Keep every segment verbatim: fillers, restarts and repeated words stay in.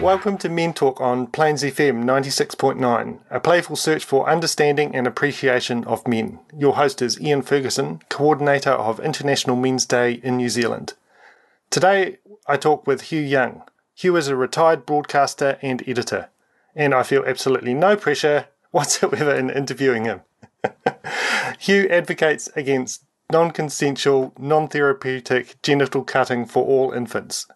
Welcome to Men Talk on Plains F M ninety-six point nine, a playful search for understanding and appreciation of men. Your host is Ian Ferguson, coordinator of International Men's Day in New Zealand. Today, I talk with Hugh Young. Hugh is a retired broadcaster and editor, and I feel absolutely no pressure whatsoever in interviewing him. Hugh advocates against non-consensual, non-therapeutic genital cutting for all infants.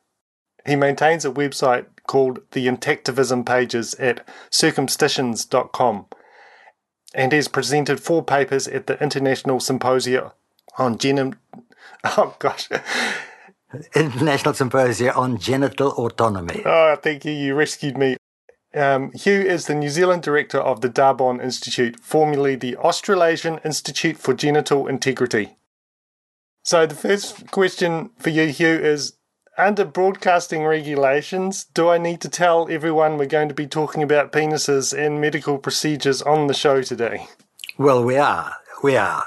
He maintains a website called The Intactivism Pages at Circumstitions dot com, and has presented four papers at the International Symposium on Genital... Oh, gosh. International Symposium on Genital Autonomy. Oh, thank you. You rescued me. Um, Hugh is the New Zealand director of the Darbon Institute, formerly the Australasian Institute for Genital Integrity. So the first question for you, Hugh, is: under broadcasting regulations, do I need to tell everyone we're going to be talking about penises and medical procedures on the show today? Well, we are. We are.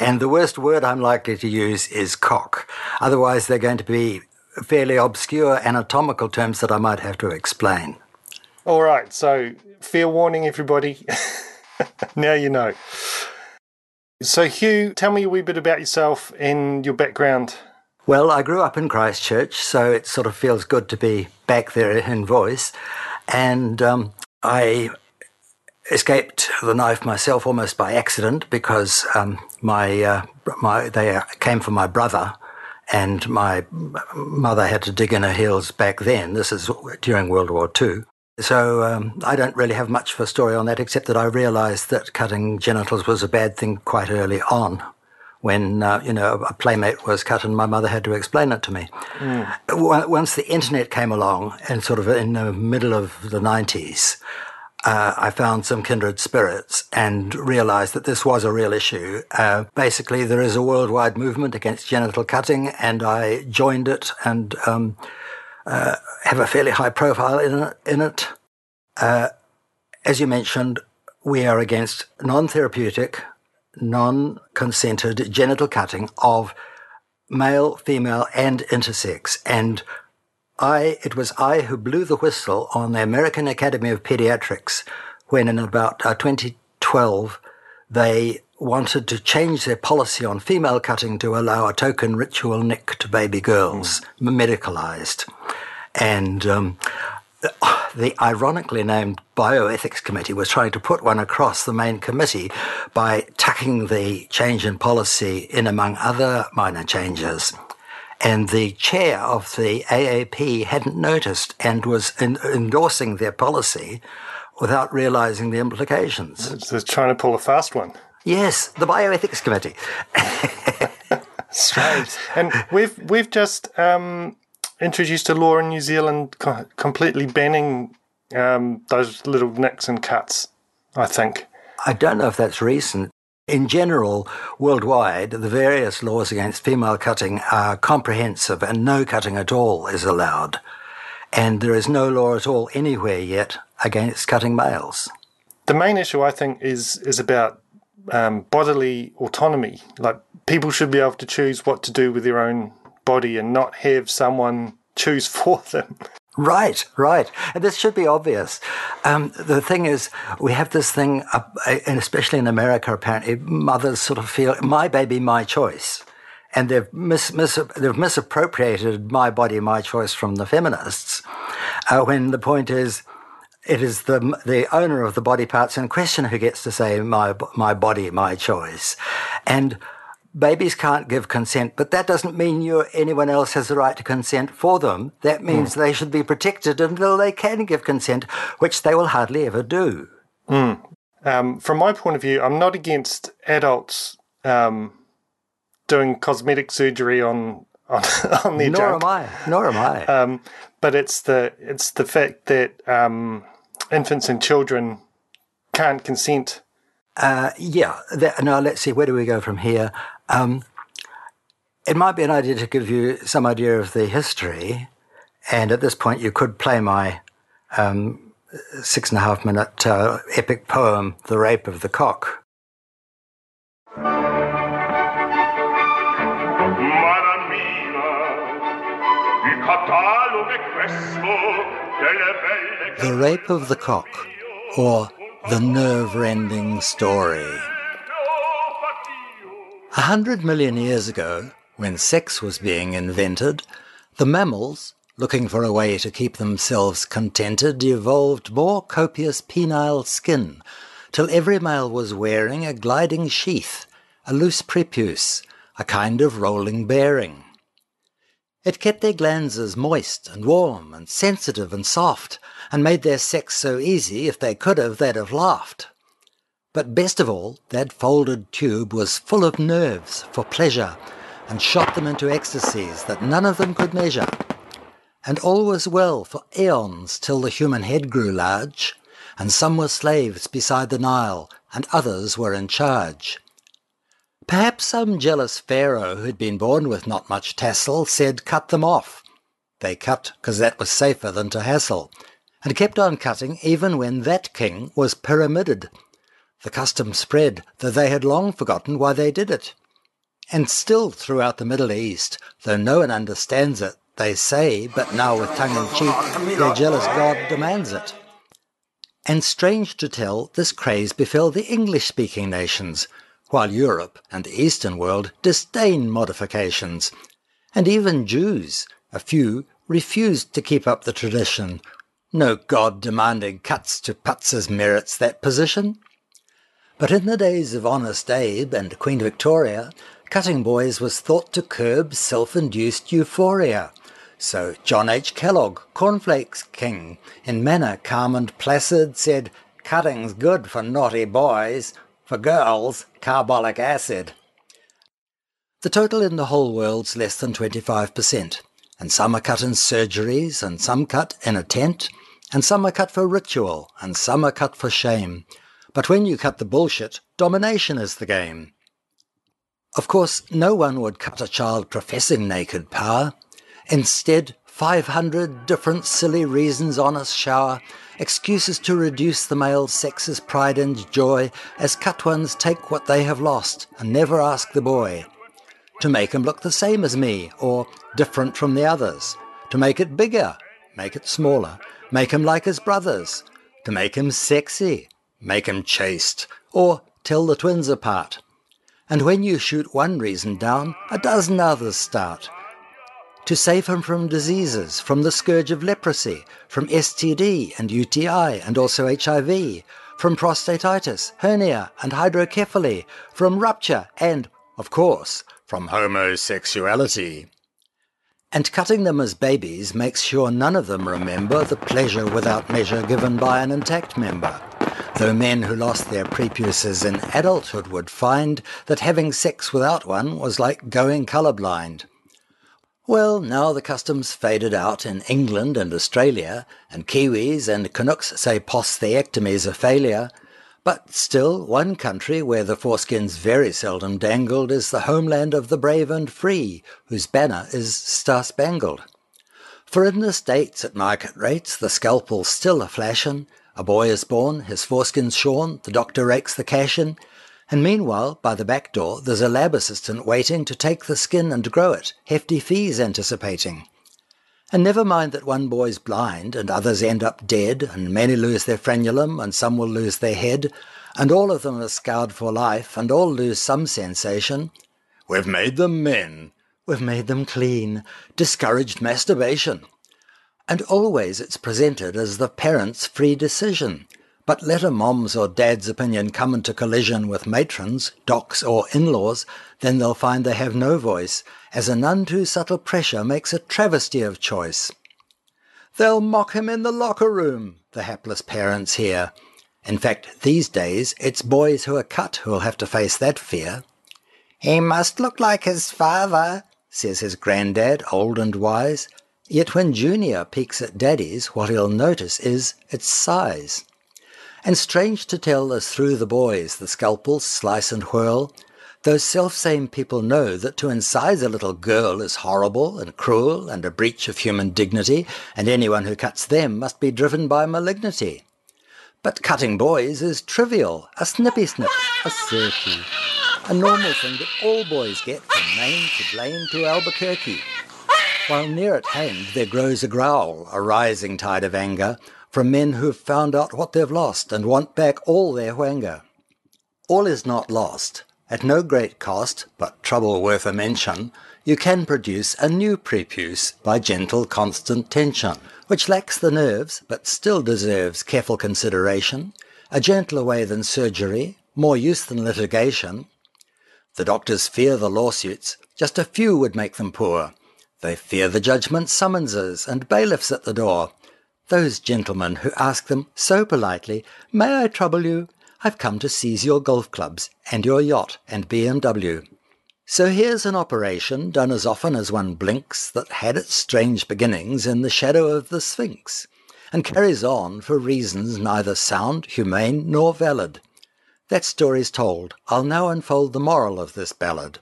And the worst word I'm likely to use is cock. Otherwise, they're going to be fairly obscure anatomical terms that I might have to explain. All right. So, fair warning, everybody. Now you know. So, Hugh, tell me a wee bit about yourself and your background. Well, I grew up in Christchurch, so it sort of feels good to be back there in voice. And um, I escaped the knife myself almost by accident because um, my uh, my they came for my brother, and my mother had to dig in her heels back then. This is during World War Two. So um, I don't really have much of a story on that, except that I realised that cutting genitals was a bad thing quite early on, when, uh, you know, a playmate was cut and my mother had to explain it to me. Mm. Once the internet came along, and sort of in the middle of the nineties, uh, I found some kindred spirits and realised that this was a real issue. Uh, basically, there is a worldwide movement against genital cutting, and I joined it and um, uh, have a fairly high profile in it. In it. Uh, as you mentioned, we are against non-therapeutic, non-consented genital cutting of male, female, and intersex. And I, it was I who blew the whistle on the American Academy of Pediatrics when in about uh, twenty twelve, they wanted to change their policy on female cutting to allow a token ritual nick to baby girls, mm. medicalized. And um, the, the ironically named Bioethics Committee was trying to put one across the main committee by tucking the change in policy in among other minor changes. And the chair of the A A P hadn't noticed and was in, endorsing their policy without realising the implications. They're trying to pull a fast one. Yes, the Bioethics Committee. Strange. And we've, we've just... Um introduced a law in New Zealand completely banning um, those little nicks and cuts, I think. I don't know if that's recent. In general, worldwide, the various laws against female cutting are comprehensive and no cutting at all is allowed. And there is no law at all anywhere yet against cutting males. The main issue, I think, is, is about um, bodily autonomy. Like, people should be able to choose what to do with their own body and not have someone choose for them. Right, right. And this should be obvious. Um, the thing is, we have this thing, uh, and especially in America, apparently, mothers sort of feel, my baby, my choice. And they've, mis- mis- they've misappropriated my body, my choice from the feminists, uh, when the point is, it is the the owner of the body parts in question who gets to say, my my body, my choice. And babies can't give consent, but that doesn't mean you anyone else has the right to consent for them. That means mm. they should be protected until they can give consent, which they will hardly ever do. Mm. Um, from my point of view, I'm not against adults um, doing cosmetic surgery on on, on their junk. Nor am I. Nor am I. Um, but it's the it's the fact that um, infants and children can't consent. Uh, yeah. That, now, let's see, where do we go from here? Um, it might be an idea to give you some idea of the history, and at this point you could play my um, six and a half minute uh, epic poem, The Rape of the Cock. The Rape of the Cock, or The Nerve-Rending Story. A hundred million years ago, when sex was being invented, the mammals, looking for a way to keep themselves contented, evolved more copious penile skin, till every male was wearing a gliding sheath, a loose prepuce, a kind of rolling bearing. It kept their glands moist and warm and sensitive and soft, and made their sex so easy, if they could have, they'd have laughed. But best of all, that folded tube was full of nerves for pleasure, and shot them into ecstasies that none of them could measure. And all was well for aeons till the human head grew large, and some were slaves beside the Nile, and others were in charge. Perhaps some jealous pharaoh who'd been born with not much tassel said, "Cut them off." They cut, because that was safer than to hassle, and kept on cutting even when that king was pyramided. The custom spread, though they had long forgotten why they did it. And still throughout the Middle East, though no one understands it, they say, but now with tongue in cheek, their jealous God demands it. And strange to tell, this craze befell the English-speaking nations, while Europe and the Eastern world disdain modifications. And even Jews, a few, refused to keep up the tradition. No God demanding cuts to putzes merits that position. But in the days of Honest Abe and Queen Victoria, cutting boys was thought to curb self-induced euphoria. So John H. Kellogg, cornflakes king, in manner calm and placid, said, "Cutting's good for naughty boys, for girls, carbolic acid." The total in the whole world's less than twenty-five percent, and some are cut in surgeries, and some cut in a tent, and some are cut for ritual, and some are cut for shame. But when you cut the bullshit, domination is the game. Of course, no one would cut a child professing naked power. Instead, five hundred different silly reasons on us shower, excuses to reduce the male sex's pride and joy, as cut ones take what they have lost and never ask the boy. To make him look the same as me, or different from the others. To make it bigger, make it smaller, make him like his brothers. To make him sexy, make him chaste, or tell the twins apart. And when you shoot one reason down, a dozen others start. To save him from diseases, from the scourge of leprosy, from S T D and U T I and also H I V, from prostatitis, hernia and hydrocephaly, from rupture and, of course, from homosexuality. And cutting them as babies makes sure none of them remember the pleasure without measure given by an intact member. Though men who lost their prepuces in adulthood would find that having sex without one was like going colourblind. Well, now the custom's faded out in England and Australia, and Kiwis and Canucks say postheectomy's a failure. But still, one country where the foreskin's very seldom dangled is the homeland of the brave and free, whose banner is star-spangled. For in the States, at market rates, the scalpel's still a-flashin'. A boy is born, his foreskin's shorn, the doctor rakes the cash in. And meanwhile, by the back door, there's a lab assistant waiting to take the skin and grow it, hefty fees anticipating. And never mind that one boy's blind and others end up dead, and many lose their frenulum and some will lose their head, and all of them are scarred for life and all lose some sensation. We've made them men. We've made them clean. Discouraged masturbation. And always it's presented as the parent's free decision. But let a mom's or dad's opinion come into collision with matrons, docs or in-laws, then they'll find they have no voice, as a none too subtle pressure makes a travesty of choice. They'll mock him in the locker room, the hapless parents hear. In fact, these days, it's boys who are cut who'll have to face that fear. "He must look like his father," says his granddad, old and wise. Yet when Junior peeks at Daddy's, what he'll notice is its size. And strange to tell, as through the boys the scalpels slice and whirl, those selfsame people know that to incise a little girl is horrible and cruel and a breach of human dignity, and anyone who cuts them must be driven by malignity. But cutting boys is trivial, a snippy-snip, a cirky, a normal thing that all boys get from Maine to Blaine to Albuquerque. While near at hand there grows a growl, a rising tide of anger, from men who've found out what they've lost and want back all their whanger. All is not lost. At no great cost, but trouble worth a mention, you can produce a new prepuce by gentle constant tension, which lacks the nerves but still deserves careful consideration, a gentler way than surgery, more use than litigation. The doctors fear the lawsuits, just a few would make them poor. They fear the judgment summonses and bailiffs at the door. Those gentlemen who ask them so politely, "May I trouble you? I've come to seize your golf clubs and your yacht and B M W. So here's an operation done as often as one blinks that had its strange beginnings in the shadow of the Sphinx and carries on for reasons neither sound, humane, nor valid. That story's told. I'll now unfold the moral of this ballad.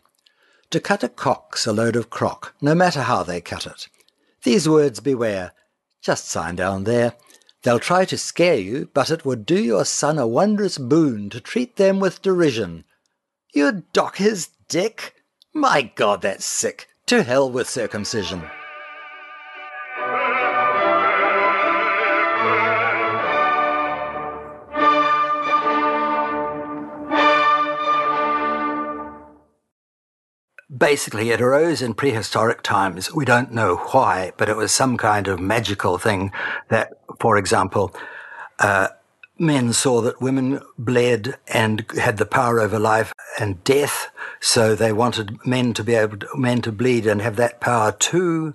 To cut a cock's a load of crock, no matter how they cut it. These words beware. Just sign down there. They'll try to scare you, but it would do your son a wondrous boon to treat them with derision. You'd dock his dick? My God, that's sick. To hell with circumcision." Basically, it arose in prehistoric times. We don't know why, but it was some kind of magical thing that, for example, uh, men saw that women bled and had the power over life and death, so they wanted men to be able to, men to bleed and have that power too.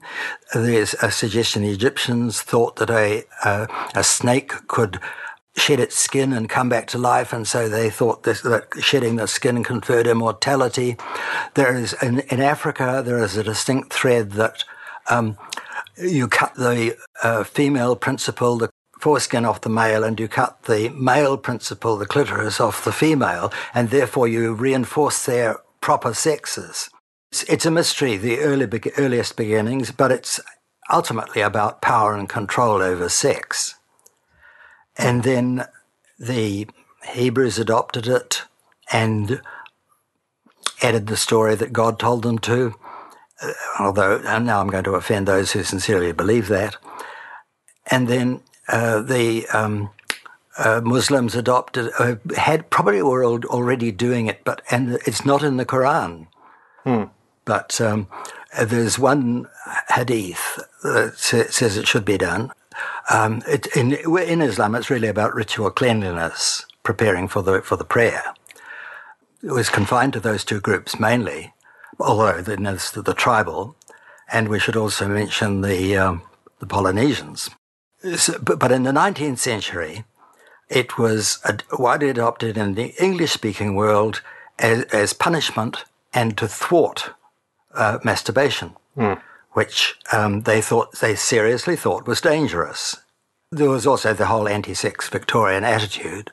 There's a suggestion the Egyptians thought that a uh, a snake could shed its skin and come back to life, and so they thought this, that shedding the skin conferred immortality. There is in, in Africa there is a distinct thread that um, you cut the uh, female principle, the foreskin, off the male, and you cut the male principle, the clitoris, off the female, and therefore you reinforce their proper sexes. It's, it's a mystery, the early be- earliest beginnings, but it's ultimately about power and control over sex. And then the Hebrews adopted it and added the story that God told them to, although now I'm going to offend those who sincerely believe that. And then uh, the um, uh, Muslims adopted, uh, had probably were al- already doing it, but and it's not in the Quran. Hmm. But um, there's one hadith that says it should be done. Um, it, in, in Islam, it's really about ritual cleanliness, preparing for the for the prayer. It was confined to those two groups mainly, although then there's the, the tribal, and we should also mention the um, the Polynesians. So, but, but in the nineteenth century, it was ad- widely adopted in the English-speaking world as, as punishment and to thwart uh, masturbation. Mm. Which um, they thought they seriously thought was dangerous. There was also the whole anti-sex Victorian attitude,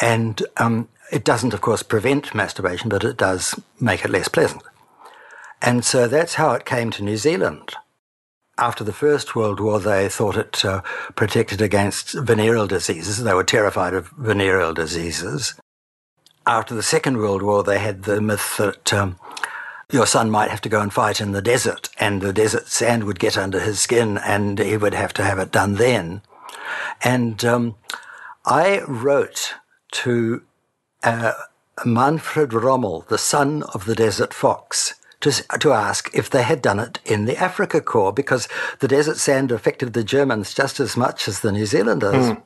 and um, it doesn't, of course, prevent masturbation, but it does make it less pleasant. And so that's how it came to New Zealand. After the First World War, they thought it uh, protected against venereal diseases. They were terrified of venereal diseases. After the Second World War, they had the myth that Um, your son might have to go and fight in the desert, and the desert sand would get under his skin, and he would have to have it done then. And um, I wrote to uh, Manfred Rommel, the son of the desert fox, to, to ask if they had done it in the Africa Corps, because the desert sand affected the Germans just as much as the New Zealanders. Mm.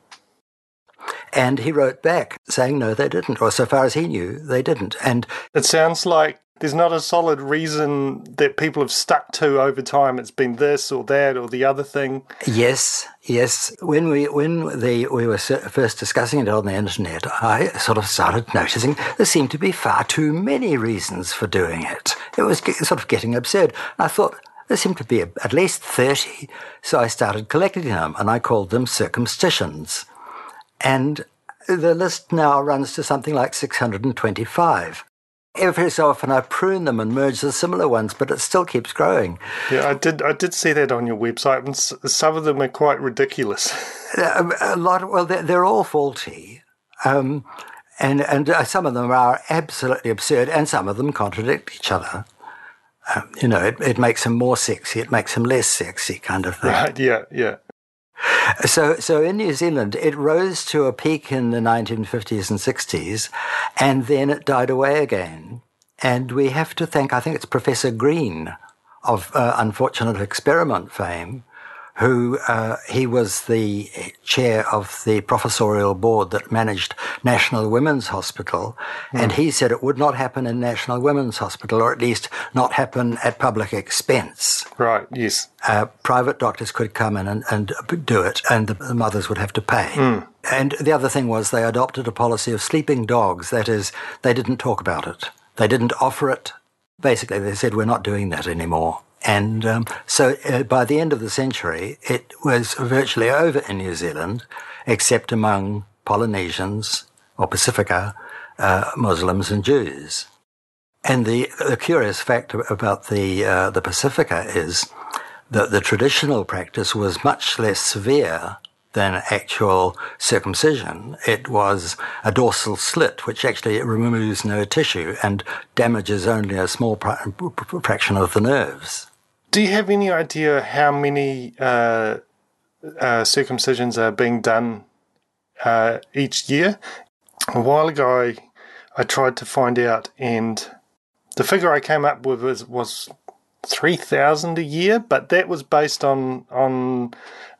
And he wrote back saying, no, they didn't, or so far as he knew, they didn't. And it sounds like there's not a solid reason that people have stuck to over time. It's been this or that or the other thing. Yes, yes. When we when the, we were first discussing it on the internet, I sort of started noticing there seemed to be far too many reasons for doing it. It was sort of getting absurd. I thought there seemed to be at least thirty, so I started collecting them, and I called them circumstitions. And The list now runs to something like six hundred twenty-five. Every so often I prune them and merge the similar ones, but it still keeps growing. Yeah, I did I did see that on your website, and some of them are quite ridiculous. A lot of, well, they're, they're all faulty, um, and, and some of them are absolutely absurd, and some of them contradict each other. Um, you know, it, it makes them more sexy, it makes them less sexy kind of thing. Right, yeah, yeah. So so in New Zealand, it rose to a peak in the nineteen fifties and sixties, and then it died away again. And we have to thank, I think it's Professor Green of uh, Unfortunate Experiment fame, who uh, he was the chair of the professorial board that managed National Women's Hospital, mm. and he said it would not happen in National Women's Hospital, or at least not happen at public expense. Right, yes. Uh, private doctors could come in and, and do it, and the mothers would have to pay. Mm. And the other thing was they adopted a policy of sleeping dogs, that is, they didn't talk about it. They didn't offer it. Basically, they said, we're not doing that anymore. And um, so uh, by the end of the century, it was virtually over in New Zealand, except among Polynesians or Pacifica, uh, Muslims and Jews. And the, the curious fact about the, uh, the Pacifica is that the traditional practice was much less severe than actual circumcision. It was a dorsal slit, which actually removes no tissue and damages only a small fraction of the nerves. Do you have any idea how many uh, uh, circumcisions are being done uh, each year? A while ago, I, I tried to find out, and the figure I came up with was, was three thousand a year, but that was based on on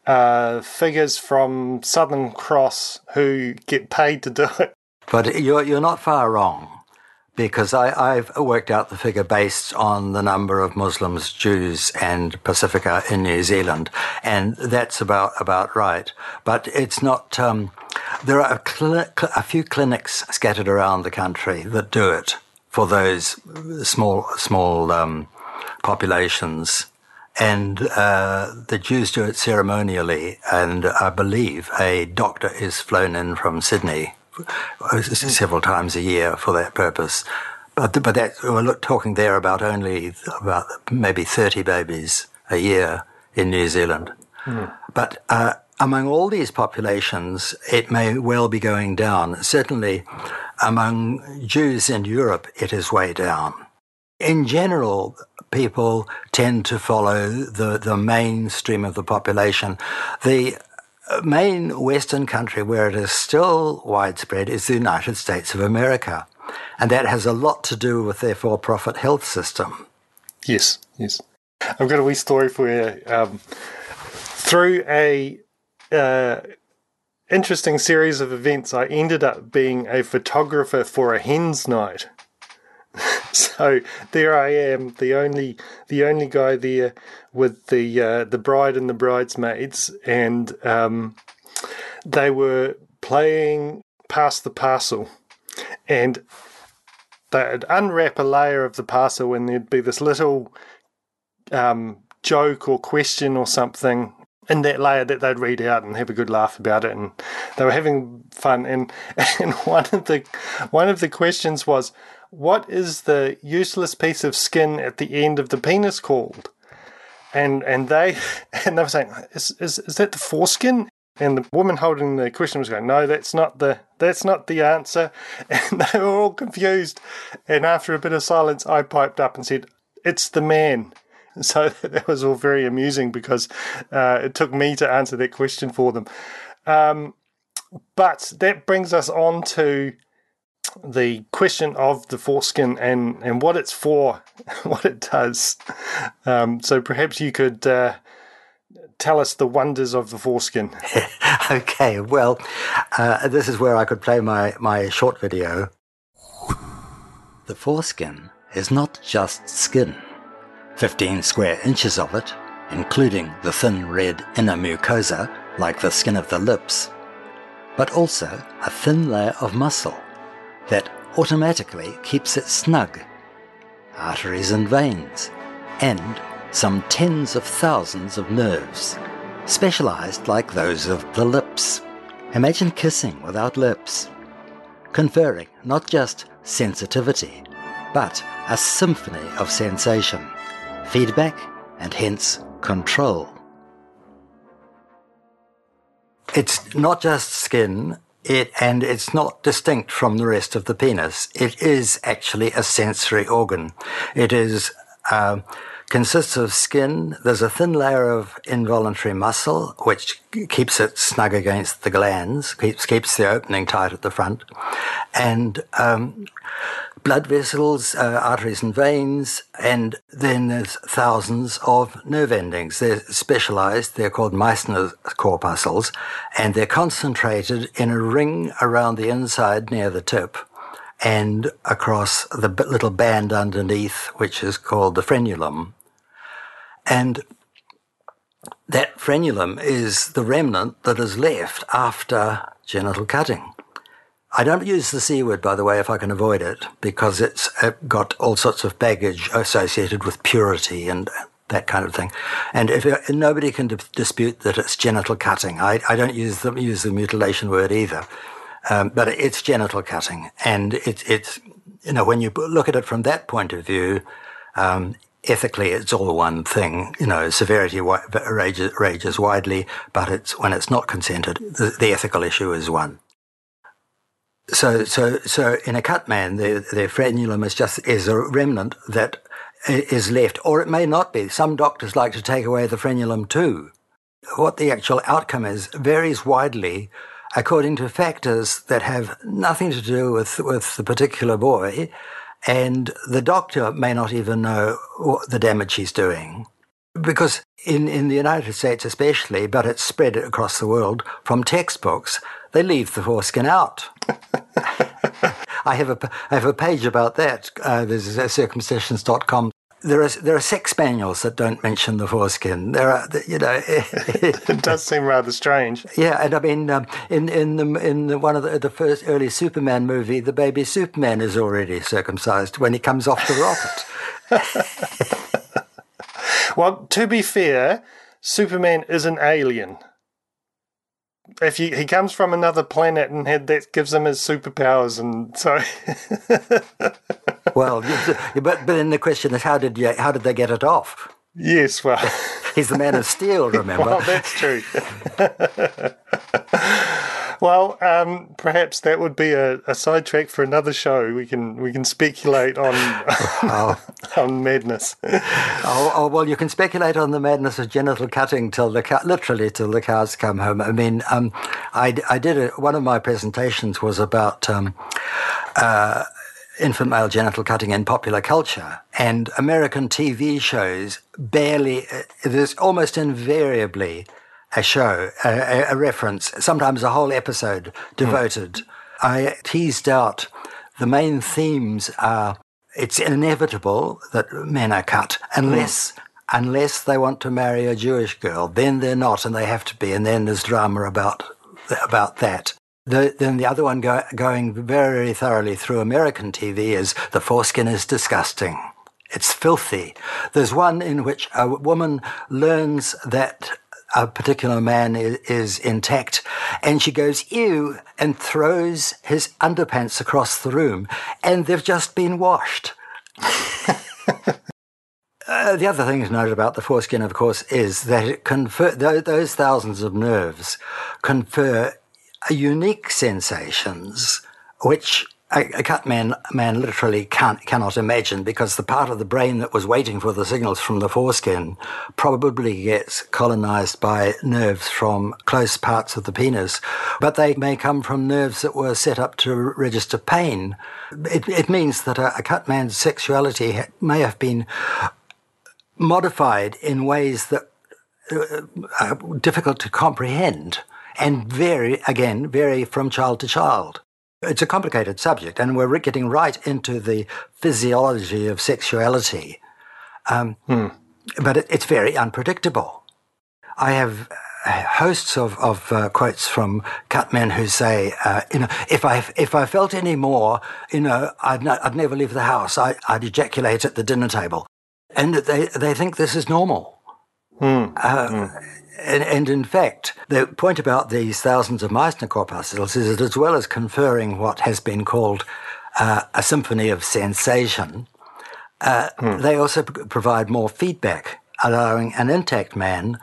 uh, figures from Southern Cross who get paid to do it. But you're, you're not far wrong. Because I, I've worked out the figure based on the number of Muslims, Jews and Pacifica in New Zealand, and that's about about right. But it's not, um, there are a, cl- a few clinics scattered around the country that do it for those small, small um, populations. And uh, the Jews do it ceremonially, and I believe a doctor is flown in from Sydney several times a year for that purpose. But but that we're talking there about only about maybe thirty babies a year in New Zealand. Mm. But uh, among all these populations, it may well be going down. Certainly among Jews in Europe, it is way down. In general, people tend to follow the, the mainstream of the population. The main Western country where it is still widespread is the United States of America, and that has a lot to do with their for-profit health system. Yes, yes. I've got a wee story for you. Um, through a uh, interesting series of events, I ended up being a photographer for a hen's night. So there I am, the only the only guy there with the uh, the bride and the bridesmaids, and um, they were playing Pass the Parcel, and they'd unwrap a layer of the parcel, and there'd be this little um, joke or question or something in that layer that they'd read out and have a good laugh about it, and they were having fun. And and one of the one of the questions was, what is the useless piece of skin at the end of the penis called? And and they and they were saying, is, is is that the foreskin? And the woman holding the question was going, no, that's not the that's not the answer. And they were all confused. And after a bit of silence, I piped up and said, it's the man. So that was all very amusing because uh, it took me to answer that question for them. Um, but that brings us on to the question of the foreskin and, and what it's for, what it does. Um, so perhaps you could uh, tell us the wonders of the foreskin. Okay, well, uh, this is where I could play my, my short video. The foreskin is not just skin. fifteen square inches of it, including the thin red inner mucosa, like the skin of the lips, but also a thin layer of muscle that automatically keeps it snug, arteries and veins, and some tens of thousands of nerves, specialized like those of the lips, Imagine kissing without lips, conferring not just sensitivity, but a symphony of sensation, feedback, and hence control. It's not just skin, it, and it's not distinct from the rest of the penis. It is actually a sensory organ. It is uh, consists of skin. There's a thin layer of involuntary muscle, which keeps it snug against the glands, keeps, keeps the opening tight at the front, and um, blood vessels, uh, arteries and veins, and then there's thousands of nerve endings. They're specialized. They're called Meissner's corpuscles, and they're concentrated in a ring around the inside near the tip and across the little band underneath, which is called the frenulum. And that frenulum is the remnant that is left after genital cutting. I don't use the C word, by the way, if I can avoid it, because it's got all sorts of baggage associated with purity and that kind of thing. And if and nobody can dispute that it's genital cutting. I, I don't use the, use the mutilation word either, um, but it's genital cutting. And it, it's, you know, when you look at it from that point of view, um, ethically it's all one thing. You know, severity rages, rages widely, but it's when it's not consented, the, the ethical issue is one. So, so, so in a cut man, the, the frenulum is just, is a remnant that is left, or it may not be. Some doctors like to take away the frenulum too. What the actual outcome is varies widely according to factors that have nothing to do with, with the particular boy, and the doctor may not even know what the damage he's doing. Because in, in the United States especially, but it's spread across the world, from textbooks, they leave the foreskin out. I have a I have a page about that. Uh, there's uh, Circumstitions dot com. There are there are sex manuals that don't mention the foreskin. There are, you know, it does seem rather strange. Yeah, and I mean, um, in in the in the, one of the, the first early Superman movie, the baby Superman is already circumcised when he comes off the rocket. Well, to be fair, Superman is an alien. If you, he comes from another planet, and had, that gives him his superpowers, and so. Well, but but then the question is, how did you, how did they get it off? Yes, well, he's the Man of Steel, remember? Well, that's true. Well, um, perhaps that would be a, a sidetrack for another show. We can we can speculate on oh. on madness. Oh, oh well, you can speculate on the madness of genital cutting till the ca- literally till the cows come home. I mean, um, I I did a, one of my presentations was about um, uh, infant male genital cutting in popular culture, and American T V shows barely. There's almost invariably a show, a, a reference, sometimes a whole episode devoted. Mm. I teased out the main themes are it's inevitable that men are cut unless, mm. unless they want to marry a Jewish girl. Then they're not and they have to be, and then there's drama about about that. The, then the other one go, going very thoroughly through American T V is the foreskin is disgusting. It's filthy. There's one in which a woman learns that a particular man is intact, and she goes, ew, and throws his underpants across the room, and they've just been washed. uh, the other thing to note about the foreskin, of course, is that it confer- th- those thousands of nerves confer unique sensations, which a, a cut man, man literally can't, cannot imagine, because the part of the brain that was waiting for the signals from the foreskin probably gets colonized by nerves from close parts of the penis, but they may come from nerves that were set up to register pain. It, it means that a, a cut man's sexuality ha- may have been modified in ways that uh, are difficult to comprehend and vary, again, vary from child to child. It's a complicated subject, and we're getting right into the physiology of sexuality. Um, hmm. But it, it's very unpredictable. I have hosts of, of uh, quotes from cut men who say, uh, you know, if I if I felt any more, you know, I'd, not, I'd never leave the house. I, I'd ejaculate at the dinner table. And they, they think this is normal. Hmm. Uh, hmm. And, and in fact, the point about these thousands of Meissner corpuscles is that as well as conferring what has been called uh, a symphony of sensation, uh, mm. they also p- provide more feedback, allowing an intact man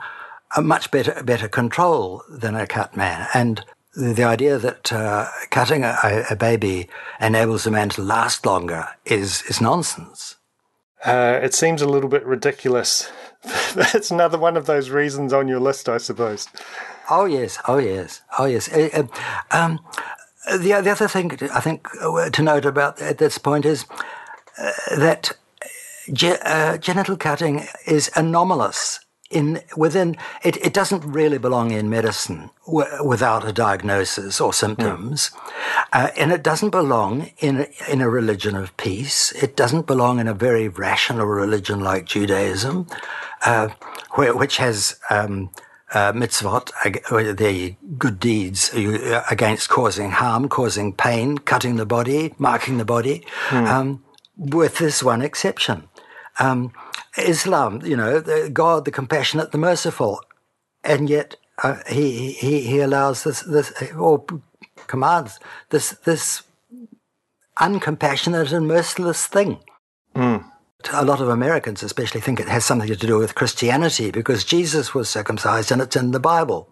a much better better control than a cut man. And the, the idea that uh, cutting a, a baby enables a man to last longer is, is nonsense. Uh, it seems a little bit ridiculous. That's another one of those reasons on your list, I suppose. Oh, yes. Oh, yes. Oh, yes. Uh, um, the, the other thing I think to note about at this point is uh, that ge- uh, genital cutting is anomalous. In within it, it doesn't really belong in medicine w- without a diagnosis or symptoms, mm. uh, and it doesn't belong in a, in a religion of peace. It doesn't belong in a very rational religion like Judaism, uh, where, which has um, uh, mitzvot, uh, the good deeds against causing harm, causing pain, cutting the body, marking the body, mm. um, with this one exception. Um, Islam, you know, the God, the compassionate, the merciful, and yet uh, he, he he allows this this or commands this this uncompassionate and merciless thing. Mm. A lot of Americans, especially, think it has something to do with Christianity because Jesus was circumcised and it's in the Bible.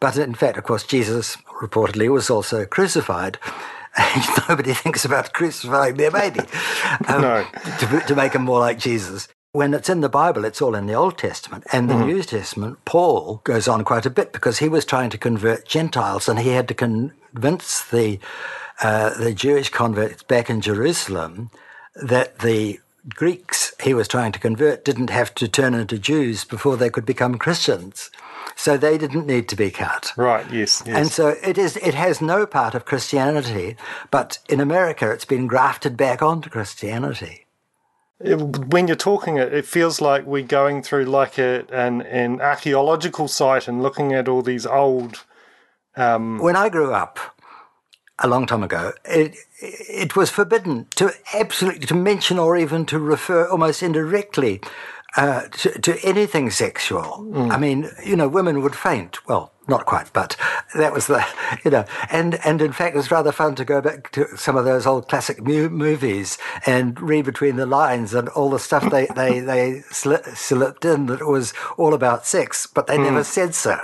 But in fact, of course, Jesus reportedly was also crucified. Nobody thinks about crucifying their baby um, no. to, to make them more like Jesus. When it's in the Bible, it's all in the Old Testament. And the mm-hmm. New Testament, Paul goes on quite a bit because he was trying to convert Gentiles and he had to convince the uh, the Jewish converts back in Jerusalem that the Greeks he was trying to convert didn't have to turn into Jews before they could become Christians. So they didn't need to be cut. Right, yes, yes. And so it is. It has no part of Christianity, but in America it's been grafted back onto Christianity. When you're talking it, it feels like we're going through like a, an, an archaeological site and looking at all these old... Um... When I grew up, a long time ago, it it was forbidden to absolutely to mention or even to refer almost indirectly uh, to, to anything sexual. Mm. I mean, you know, women would faint. Well, not quite, but that was the, you know, and, and in fact, it was rather fun to go back to some of those old classic mu- movies and read between the lines and all the stuff they, they, they sli- slipped in that was all about sex, but they mm. never said so.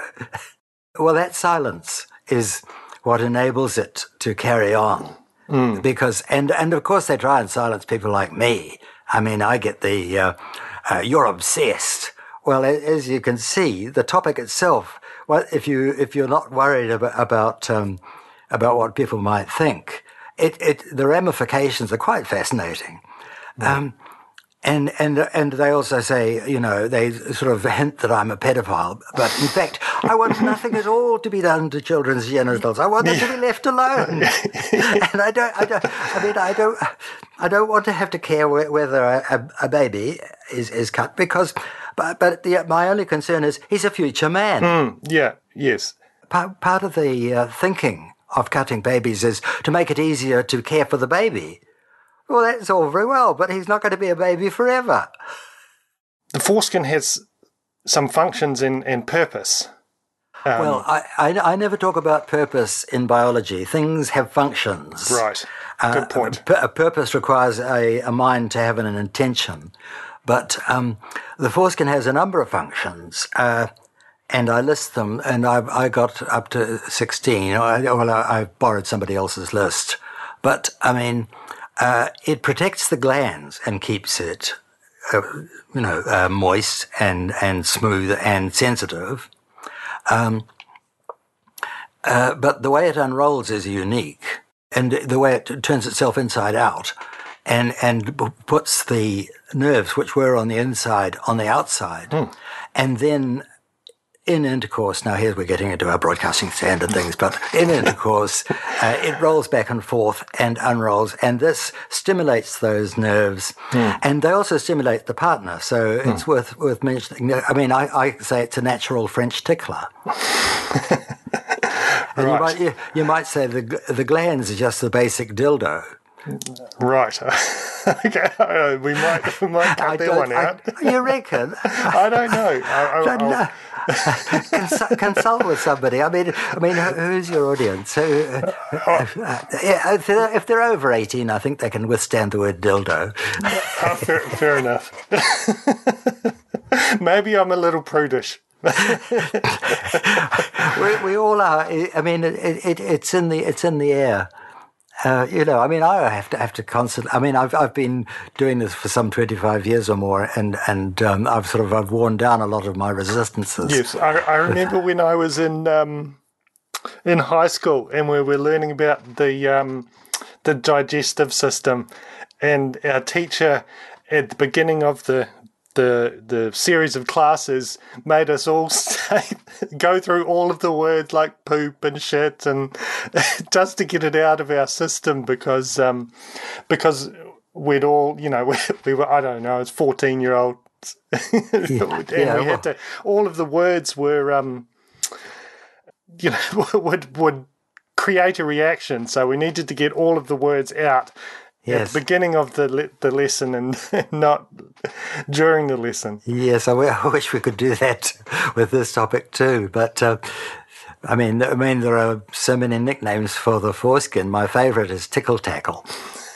Well, that silence is what enables it to carry on mm. because, and, and of course, they try and silence people like me. I mean, I get the, uh, uh, you're obsessed. Well, as you can see, the topic itself, well, if you if you're not worried about about, um, about what people might think, it, it the ramifications are quite fascinating, mm. um, and and and they also say, you know, they sort of hint that I'm a pedophile, but in fact I want nothing at all to be done to children's genitals. I want them to be left alone, and I don't I don't I mean I don't I don't want to have to care whether a, a baby is is cut because. But, but the, my only concern is he's a future man. Mm, yeah, yes. Part, part of the uh, thinking of cutting babies is to make it easier to care for the baby. Well, that's all very well, but he's not going to be a baby forever. The foreskin has some functions and, and purpose. Um, well, I, I, I never talk about purpose in biology. Things have functions. Right, uh, good point. A, a purpose requires a, a mind to have an, an intention. But um, the foreskin has a number of functions, uh, and I list them, and I've, I got up to sixteen. I, well, I, I borrowed somebody else's list. But, I mean, uh, it protects the glands and keeps it, uh, you know, uh, moist and, and smooth and sensitive. Um, uh, but the way it unrolls is unique, and the way it turns itself inside out and and puts the nerves, which were on the inside, on the outside. Mm. And then in intercourse, now here we're getting into our broadcasting standard things, but in intercourse, uh, it rolls back and forth and unrolls, and this stimulates those nerves. Mm. And they also stimulate the partner, so mm. it's worth worth mentioning. I mean, I, I say it's a natural French tickler. And right. you, might, you, you might say the the glands are just the basic dildo. Right. Okay. We might we might cut that one out. I, you reckon? I don't know. I, I, I, Consult, consult with somebody. I mean, I mean, who's your audience? If they're over eighteen, I think they can withstand the word dildo. Oh, fair, fair enough. Maybe I'm a little prudish. we, we all are. I mean, it, it, it's in the it's in the air. Uh, you know, I mean, I have to have to constantly. I mean, I've I've been doing this for some twenty-five years or more, and and um, I've sort of I've worn down a lot of my resistances. Yes, I, I remember when I was in um, in high school, and we were learning about the um, the digestive system, and our teacher at the beginning of the. The, the series of classes made us all say, go through all of the words like poop and shit, and just to get it out of our system, because um, because we'd all, you know, we, we were, I don't know, it's fourteen-year-olds. Yeah, and yeah, we had to, all of the words were, um, you know, would, would create a reaction. So we needed to get all of the words out. Yes. At the beginning of the le- the lesson and not during the lesson. Yes, I, w- I wish we could do that with this topic too. But uh, I mean, I mean, there are so many nicknames for the foreskin. My favourite is Tickle Tackle.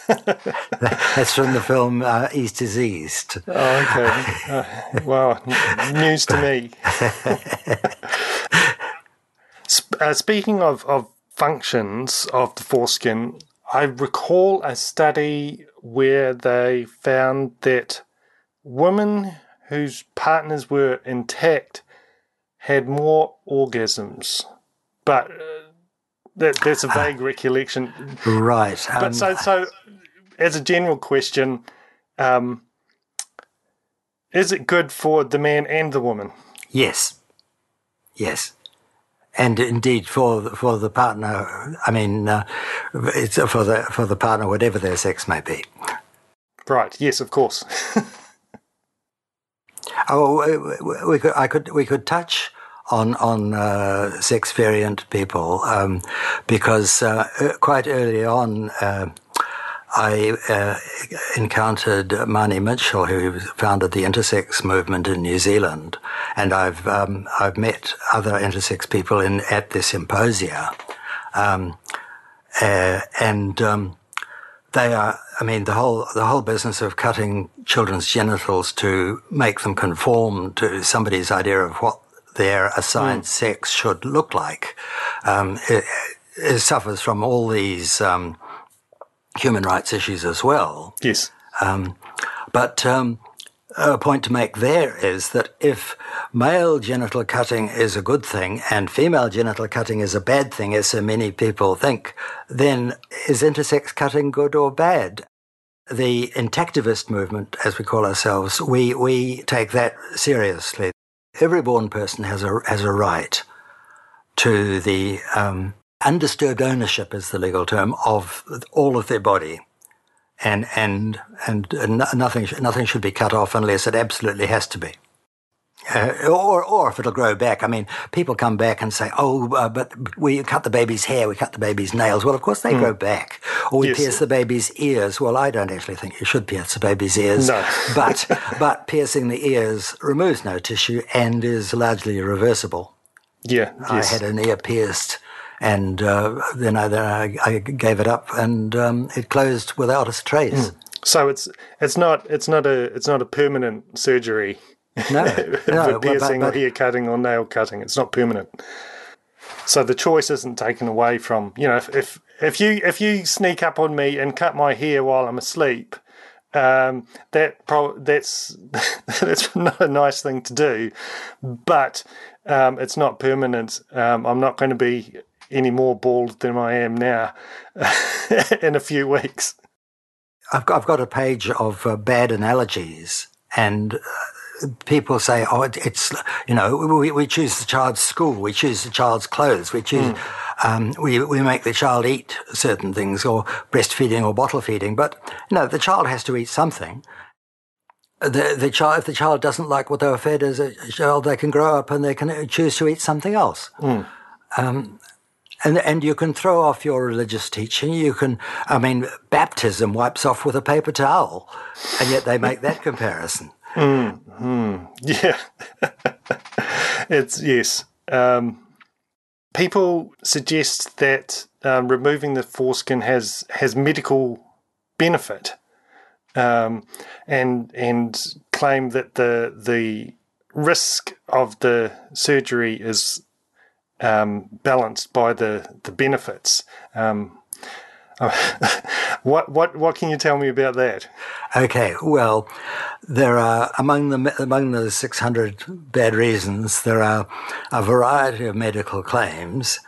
That's from the film uh, East is East. Oh, okay. Uh, wow, news to me. Sp- uh, speaking of, of functions of the foreskin. I recall a study where they found that women whose partners were intact had more orgasms, but that, that's a vague uh, recollection. Right. But um, so, so, as a general question, um, is it good for the man and the woman? Yes. Yes. And indeed, for for the partner, I mean, uh, it's for the for the partner, whatever their sex may be. Right. Yes, of course. oh, we, we could. I could. We could touch on on uh, sex variant people um, because uh, quite early on, uh, I uh, encountered Marnie Mitchell, who founded the intersex movement in New Zealand, and I've um, I've met other intersex people in at the symposia, um, uh, and um, they are. I mean, the whole the whole business of cutting children's genitals to make them conform to somebody's idea of what their assigned mm. sex should look like, um, it, it suffers from all these. Um, human rights issues as well. Yes. Um, but um, a point to make there is that if male genital cutting is a good thing and female genital cutting is a bad thing, as so many people think, then is intersex cutting good or bad? The Intactivist movement, as we call ourselves, we, we take that seriously. Every born person has a, has a right to the... Um, undisturbed ownership is the legal term of all of their body, and and and nothing nothing should be cut off unless it absolutely has to be, uh, or or if it'll grow back. I mean, people come back and say, "Oh, uh, but we cut the baby's hair, we cut the baby's nails." Well, of course they mm. grow back, or we yes. pierce the baby's ears. Well, I don't actually think you should pierce the baby's ears, no. but but piercing the ears removes no tissue and is largely irreversible. Yeah, yes. I had an ear pierced. And uh, then, I, then I, I gave it up, and um, it closed without a trace. Mm. So it's it's not it's not a it's not a permanent surgery. No, no piercing well, but, but, or hair cutting or nail cutting, it's not permanent. So the choice isn't taken away from you know if if, if you if you sneak up on me and cut my hair while I'm asleep, um, that pro- that's that's not a nice thing to do, but um, it's not permanent. Um, I'm not going to be any more bald than I am now in a few weeks. I've got, I've got a page of uh, bad analogies, and uh, people say, oh, it, it's, you know, we, we choose the child's school, we choose the child's clothes, we choose, mm. um, we, we make the child eat certain things, or breastfeeding or bottle feeding. But no, the child has to eat something. The, the child, if the child doesn't like what they were fed as a child, they can grow up and they can choose to eat something else. Mm. Um, And and you can throw off your religious teaching. You can, I mean, baptism wipes off with a paper towel, and yet they make that comparison. Mm, mm, yeah. It's yes. Um, people suggest that um, removing the foreskin has has medical benefit, um, and and claim that the the risk of the surgery is um, balanced by the the benefits. Um, what what what can you tell me about that? Okay, well, there are among the among the six hundred bad reasons, there are a variety of medical claims,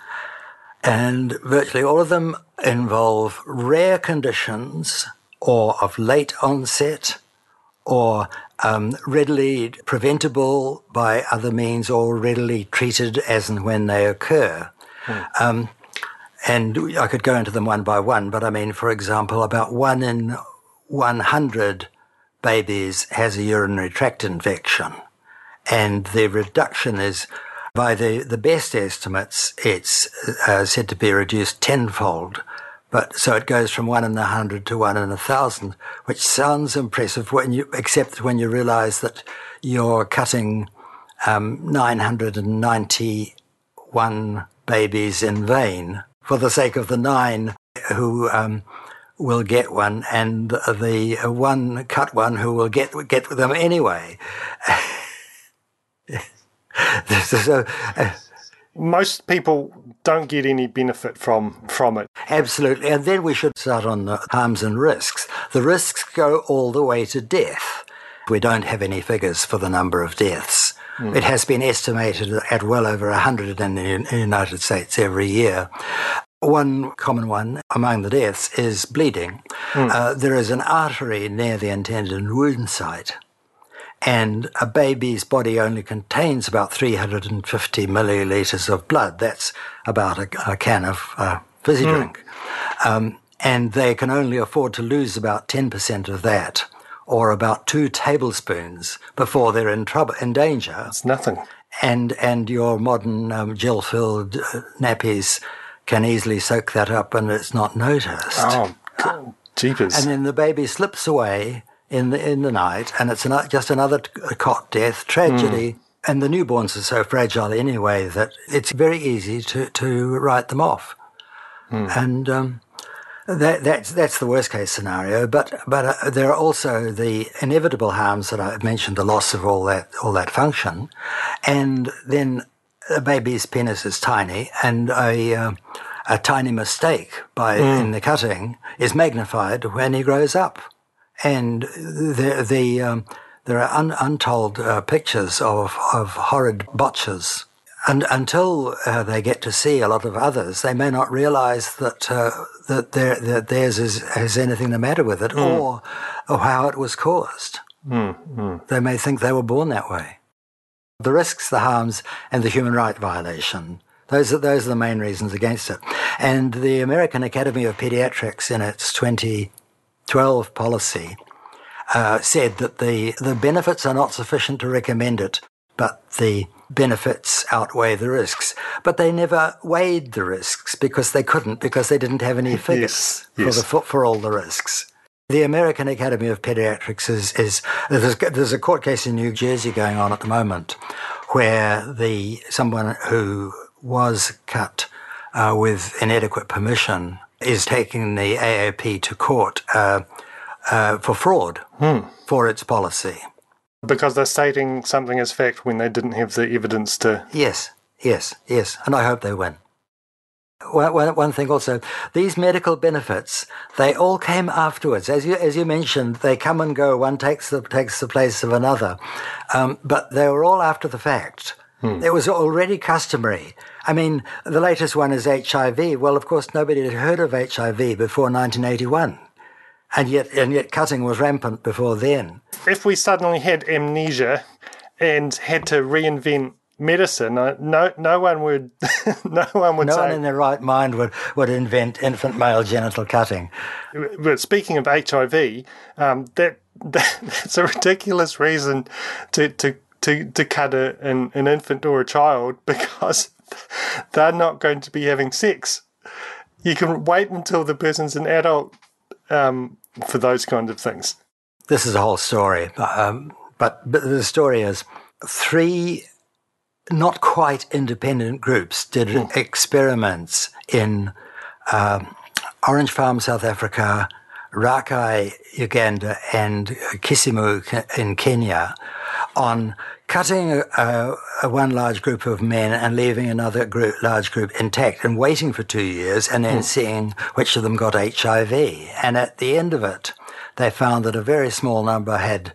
and virtually all of them involve rare conditions or of late onset or um, readily preventable by other means or readily treated as and when they occur. Hmm. Um, And I could go into them one by one, but I mean, for example, about one in one hundred babies has a urinary tract infection. And the reduction is, by the, the best estimates, it's uh, said to be reduced tenfold. But so it goes from one in a hundred to one in a thousand, which sounds impressive when you, except when you realize that you're cutting um, nine hundred ninety-one babies in vain, for the sake of the nine who um, will get one, and the one cut one who will get get them anyway. so, uh, Most people don't get any benefit from, from it. Absolutely. And then we should start on the harms and risks. The risks go all the way to death. We don't have any figures for the number of deaths. It has been estimated at well over one hundred in the United States every year. One common one among the deaths is bleeding. Mm. Uh, there is an artery near the intended wound site, and a baby's body only contains about three hundred fifty millilitres of blood. That's about a, a can of uh, fizzy mm. drink. Um, and they can only afford to lose about ten percent of that, or about two tablespoons, before they're in trouble, in danger. It's nothing. And and your modern um, gel-filled uh, nappies can easily soak that up, and it's not noticed. Oh, cool. Jeepers! And then the baby slips away in the in the night, and it's an, just another cot death tragedy. Mm. And the newborns are so fragile anyway that it's very easy to to write them off. Mm. And um, That, that's that's the worst case scenario, but but uh, there are also the inevitable harms that I've mentioned: the loss of all that all that function, and then a baby's penis is tiny, and a uh, a tiny mistake by mm. in the cutting is magnified when he grows up, and the the um, there are un, untold uh, pictures of of horrid botches. And until uh, they get to see a lot of others, they may not realise that uh, that, there, that theirs is, has anything the matter with it, mm. or, or how it was caused. Mm. Mm. They may think they were born that way. The risks, the harms, and the human right violation. Those are, those are the main reasons against it. And the American Academy of Pediatrics, in its twenty twelve policy, uh, said that the, the benefits are not sufficient to recommend it, but the benefits outweigh the risks. But they never weighed the risks because they couldn't, because they didn't have any figures yes, for, yes. The, for all the risks. The American Academy of Pediatrics is, is there's, there's a court case in New Jersey going on at the moment where the someone who was cut uh, with inadequate permission is taking the A A P to court uh, uh, for fraud hmm. for its policy. Because they're stating something as fact when they didn't have the evidence to... Yes, yes, yes, and I hope they win. One, one thing also, these medical benefits, they all came afterwards. As you as you mentioned, they come and go. One takes the, takes the place of another. Um, but they were all after the fact. Hmm. It was already customary. I mean, the latest one is H I V. Well, of course, nobody had heard of H I V before nineteen eighty-one. And yet, and yet, cutting was rampant before then. If we suddenly had amnesia and had to reinvent medicine, no, no one would, no one would. No say, one in their right mind would, would invent infant male genital cutting. But speaking of H I V, um, that, that that's a ridiculous reason to to to, to cut a, an an infant or a child, because they're not going to be having sex. You can wait until the person's an adult. Um, for those kind of things. This is a whole story, um, but, but the story is three not quite independent groups did mm. experiments in um, Orange Farm, South Africa, Rakai, Uganda, and Kisimu in Kenya on cutting a, a, a one large group of men and leaving another group, large group intact and waiting for two years and then mm. seeing which of them got H I V. And at the end of it, they found that a very small number had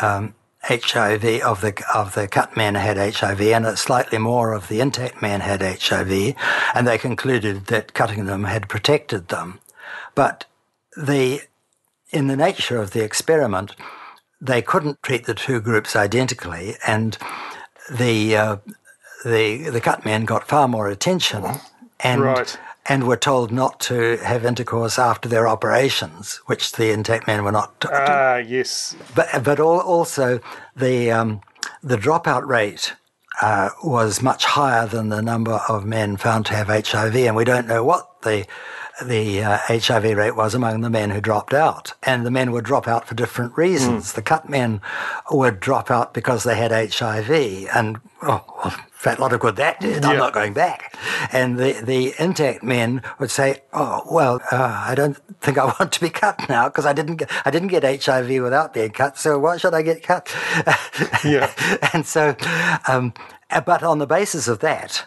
um, H I V, of the of the cut men had H I V, and slightly more of the intact men had H I V, and they concluded that cutting them had protected them. But the in the nature of the experiment, they couldn't treat the two groups identically, and the uh, the the cut men got far more attention, and right. and were told not to have intercourse after their operations, which the intact men were not. T- ah, yes. But but all, also the um, the dropout rate uh, was much higher than the number of men found to have H I V, and we don't know what the the uh, H I V rate was among the men who dropped out. And the men would drop out for different reasons. Mm. The cut men would drop out because they had H I V, and oh, well, fat lot of good that did. Yeah. I'm not going back. And the, the intact men would say, oh, well, uh, I don't think I want to be cut now because I didn't get, I didn't get H I V without being cut, so why should I get cut? Yeah. And so, um, but on the basis of that,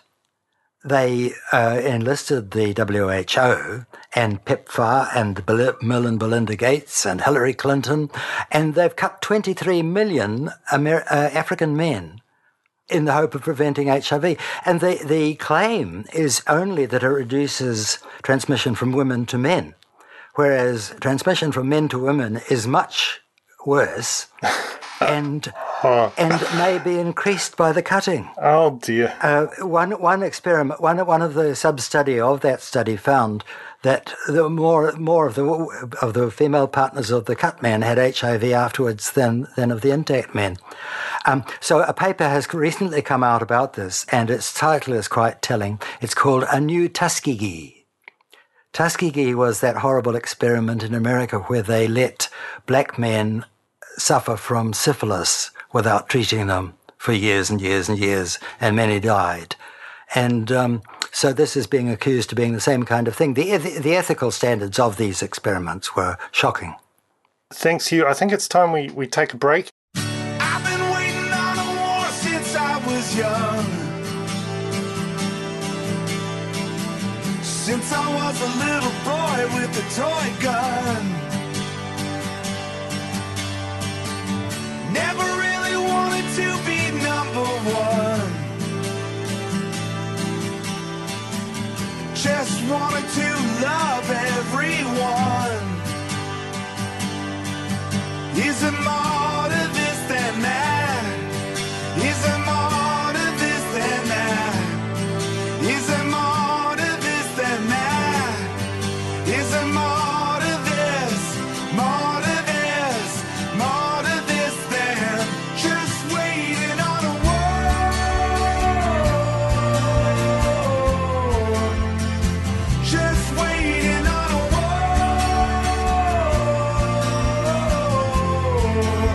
they uh, enlisted the W H O and PEPFAR and Bill and Belinda Gates and Hillary Clinton, and they've cut twenty-three million Amer- uh, African men in the hope of preventing H I V. And the, the claim is only that it reduces transmission from women to men, whereas transmission from men to women is much worse and oh. and may be increased by the cutting. Oh dear. Uh, one one experiment, one one of the sub-study of that study found that the more more of the of the female partners of the cut men had H I V afterwards than than of the intact men. Um, so a paper has recently come out about this, and its title is quite telling. It's called A New Tuskegee. Tuskegee was that horrible experiment in America where they let black men suffer from syphilis without treating them for years and years and years, and many died. And um, so this is being accused of being the same kind of thing. The, the, the ethical standards of these experiments were shocking. Thanks, Hugh. I think it's time we, we take a break. I've been waiting on a war since I was young. Since I was a little boy with a toy gun, never really wanted to be number one, just wanted to love everyone. Isn't more to this than that? Isn't more to this than that? Isn't more more to this, more to this, more to this than just waiting on a war, just waiting on a war.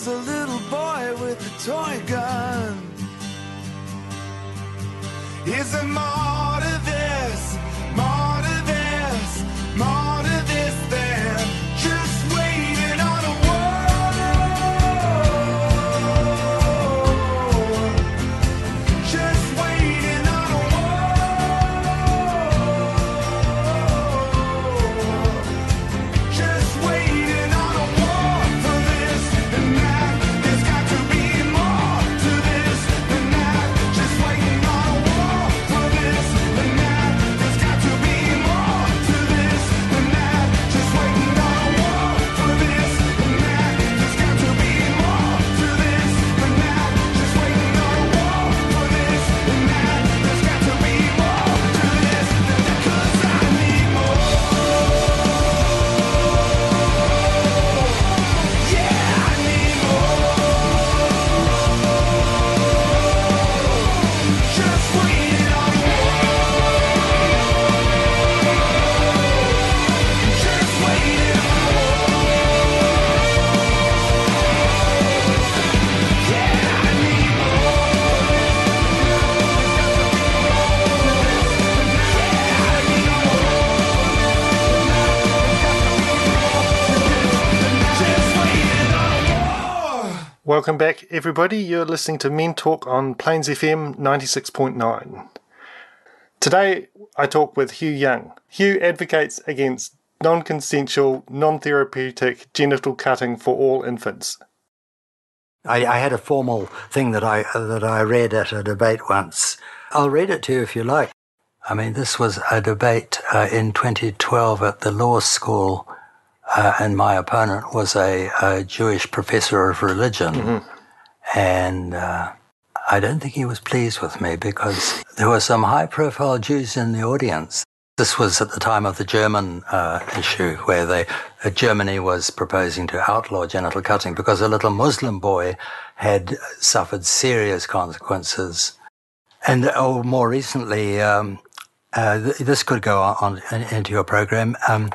was a little boy with a toy gun. Is there more to this, more to this, more to this than just waiting on a war? Just waiting on a war. Just waiting on a war for this and that. There's got to be more to this than that. Just waiting on a war. Welcome back, everybody. You're listening to Men Talk on Plains F M ninety-six point nine. Today, I talk with Hugh Young. Hugh advocates against non-consensual, non-therapeutic genital cutting for all infants. I, I had a formal thing that I that I read at a debate once. I'll read it to you if you like. I mean, this was a debate uh, in twenty twelve at the law school. Uh, and my opponent was a, a Jewish professor of religion. Mm-hmm. And uh, I don't think he was pleased with me because there were some high-profile Jews in the audience. This was at the time of the German uh, issue where they, uh, Germany was proposing to outlaw genital cutting because a little Muslim boy had suffered serious consequences. And oh, more recently... Um, Uh, th- this could go on, on into your program. Um,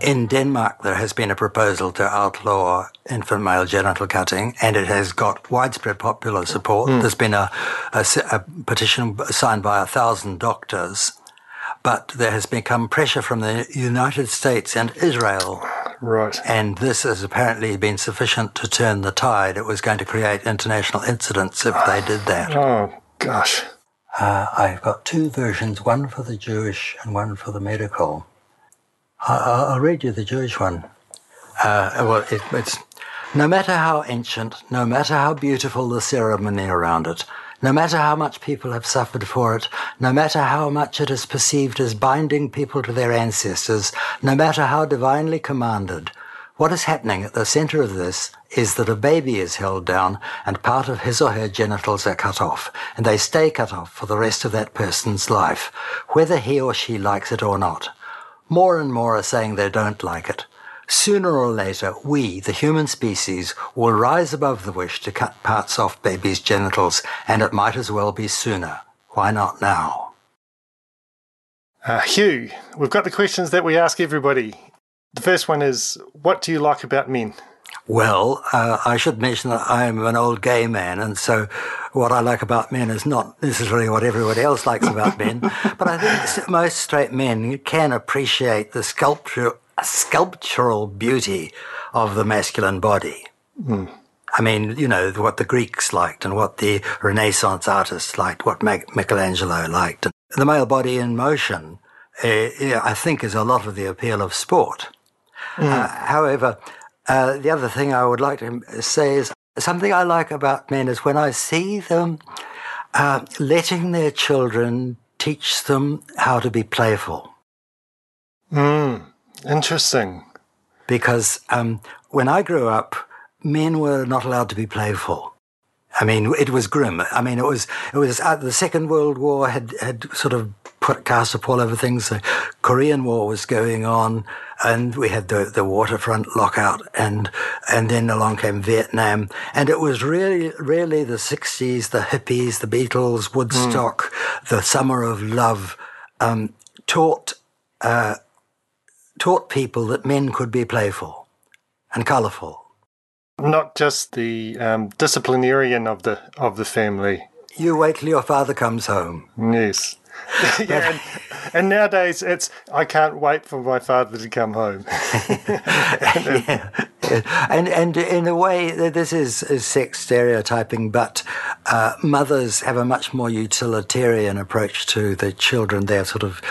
in Denmark, there has been a proposal to outlaw infant male genital cutting, and it has got widespread popular support. Mm. There's been a, a, a petition signed by a thousand doctors, but there has become pressure from the United States and Israel. Right. And this has apparently been sufficient to turn the tide. It was going to create international incidents if they did that. Oh, gosh. Uh, I've got two versions, one for the Jewish and one for the medical. I'll, I'll read you the Jewish one. Uh, well, it, it's, no matter how ancient, no matter how beautiful the ceremony around it, no matter how much people have suffered for it, no matter how much it is perceived as binding people to their ancestors, no matter how divinely commanded, what is happening at the center of this is that a baby is held down and part of his or her genitals are cut off, and they stay cut off for the rest of that person's life, whether he or she likes it or not. More and more are saying they don't like it. Sooner or later, we, the human species, will rise above the wish to cut parts off babies' genitals, and it might as well be sooner. Why not now? Uh, Hugh, we've got the questions that we ask everybody. The first one is, what do you like about men? Well, uh, I should mention that I am an old gay man, and so what I like about men is not necessarily what everybody else likes about men, but I think most straight men can appreciate the sculpture, sculptural beauty of the masculine body. Mm. I mean, you know, what the Greeks liked and what the Renaissance artists liked, what Michelangelo liked. The male body in motion, uh, I think, is a lot of the appeal of sport. Mm. Uh, however, uh, the other thing I would like to say is something I like about men is when I see them uh, letting their children teach them how to be playful. Mm. Interesting. Because um, when I grew up, men were not allowed to be playful. I mean, it was grim. I mean, it was it was uh, the Second World War had, had sort of put cast a pall over things. The Korean War was going on, and we had the the waterfront lockout, and and then along came Vietnam, and it was really really the sixties, the hippies, the Beatles, Woodstock, mm. the Summer of Love, um, taught uh, taught people that men could be playful and colourful. not just the um, disciplinarian of the of the family. You wait till your father comes home. Yes. Yeah, and, and nowadays it's, I can't wait for my father to come home. and, and, yeah. and and in a way, this is, is sex stereotyping, but uh, mothers have a much more utilitarian approach to their children. They're sort of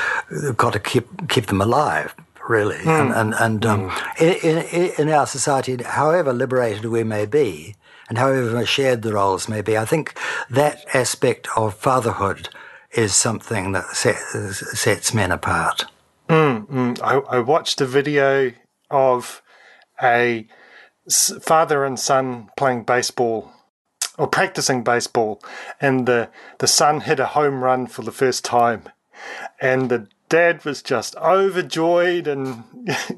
got to keep keep them alive, really. Mm. And, and, and um, mm. in, in our society, however liberated we may be, and however shared the roles may be, I think that aspect of fatherhood is something that set, sets men apart. Mm, mm. I, I watched a video of a father and son playing baseball or practicing baseball, and the, the son hit a home run for the first time, and the dad was just overjoyed and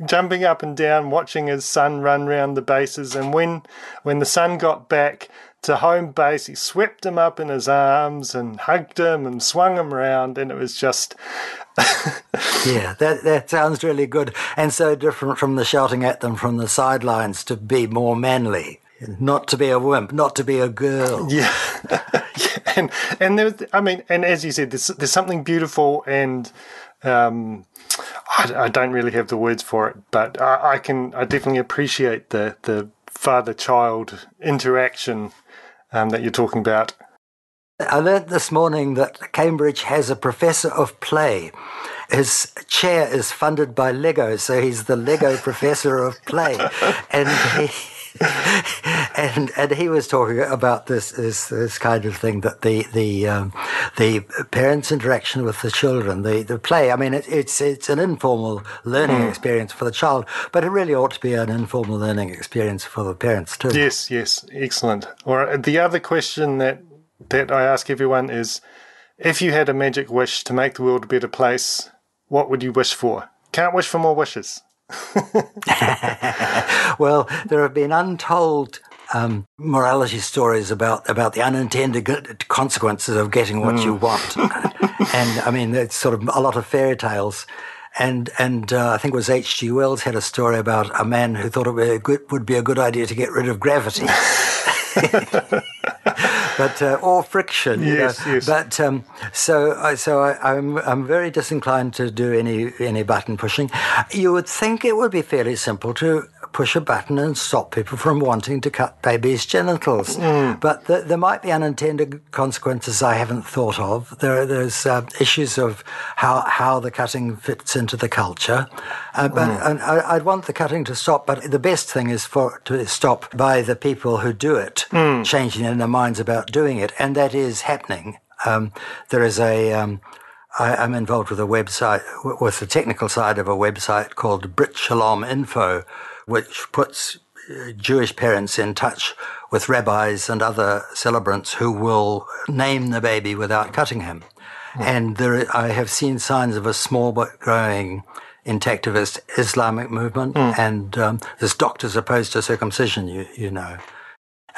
jumping up and down watching his son run round the bases. And when when the son got back to home base, he swept him up in his arms and hugged him and swung him around, and it was just... Yeah, that that sounds really good, and so different from the shouting at them from the sidelines to be more manly, not to be a wimp, not to be a girl. Yeah, yeah. and and there was, I mean, and as you said, there's there's something beautiful and... Um, I, I don't really have the words for it, but I, I can. I definitely appreciate the the father-child interaction um, that you're talking about. I learnt this morning that Cambridge has a professor of play. His chair is funded by Lego, so he's the Lego professor of play, and he. and and he was talking about this this, this kind of thing, that the the um, the parents' interaction with the children, the, the play. I mean, it, it's it's an informal learning mm. experience for the child, but it really ought to be an informal learning experience for the parents too. Yes, yes, excellent. Or the other question that that I ask everyone is, if you had a magic wish to make the world a better place, what would you wish for? Can't wish for more wishes. Well, there have been untold um, morality stories about, about the unintended consequences of getting what mm. you want. And, I mean, it's sort of a lot of fairy tales. And and uh, I think it was H G Wells had a story about a man who thought it would be a good, would be a good idea to get rid of gravity. But uh, or friction, yes, you know? Yes. But um, so, I, so I, I'm I'm very disinclined to do any any button pushing. You would think it would be fairly simple to push a button and stop people from wanting to cut babies' genitals, mm. but th- there might be unintended consequences I haven't thought of. There, there's uh, issues of how how the cutting fits into the culture, uh, but mm. and I, I'd want the cutting to stop. But the best thing is for to stop by the people who do it mm. changing in their minds about doing it, and that is happening. Um, there is a, um, I, I'm involved with a website, with the technical side of a website called Brit Shalom Info, which puts Jewish parents in touch with rabbis and other celebrants who will name the baby without cutting him. Mm. And there, I have seen signs of a small but growing Intactivist Islamic movement, mm. and um, there's doctors opposed to circumcision, you, you know.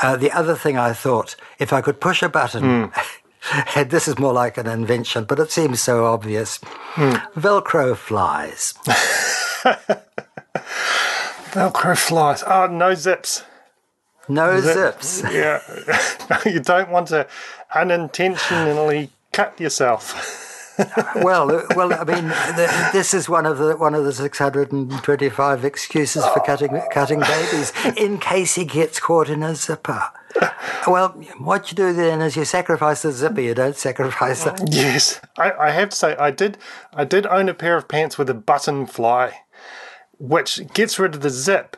Uh, the other thing I thought, if I could push a button, mm. and this is more like an invention, but it seems so obvious, mm. Velcro flies. Velcro flies. Oh, no zips. No Zip, zips. Yeah. You don't want to unintentionally cut yourself. well, well, I mean, the, this is one of the one of the six hundred twenty-five excuses for cutting cutting babies, in case he gets caught in a zipper. Well, what you do then is you sacrifice the zipper. You don't sacrifice the. Yes, I, I have to say, I did, I did own a pair of pants with a button fly, which gets rid of the zip,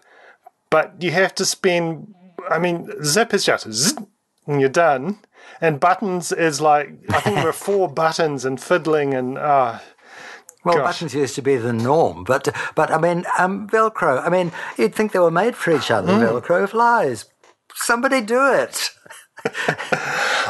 but you have to spend. I mean, zip is just zip, and you're done. And buttons is like, I think there were four buttons and fiddling and, ah. Oh, well, gosh. Buttons used to be the norm, but, but I mean, um, Velcro. I mean, you'd think they were made for each other. Mm. Velcro flies. Somebody do it.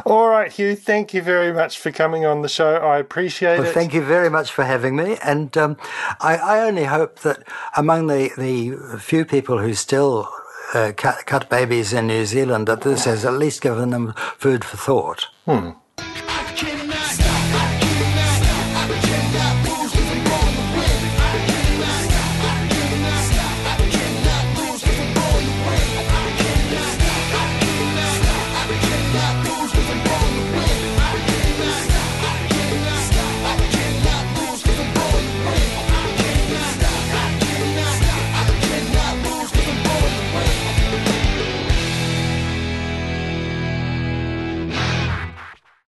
All right, Hugh, thank you very much for coming on the show. I appreciate well, it. Thank you very much for having me. And um, I, I only hope that among the, the few people who still... Uh, cut, cut babies in New Zealand, that this has at least given them food for thought. Hmm.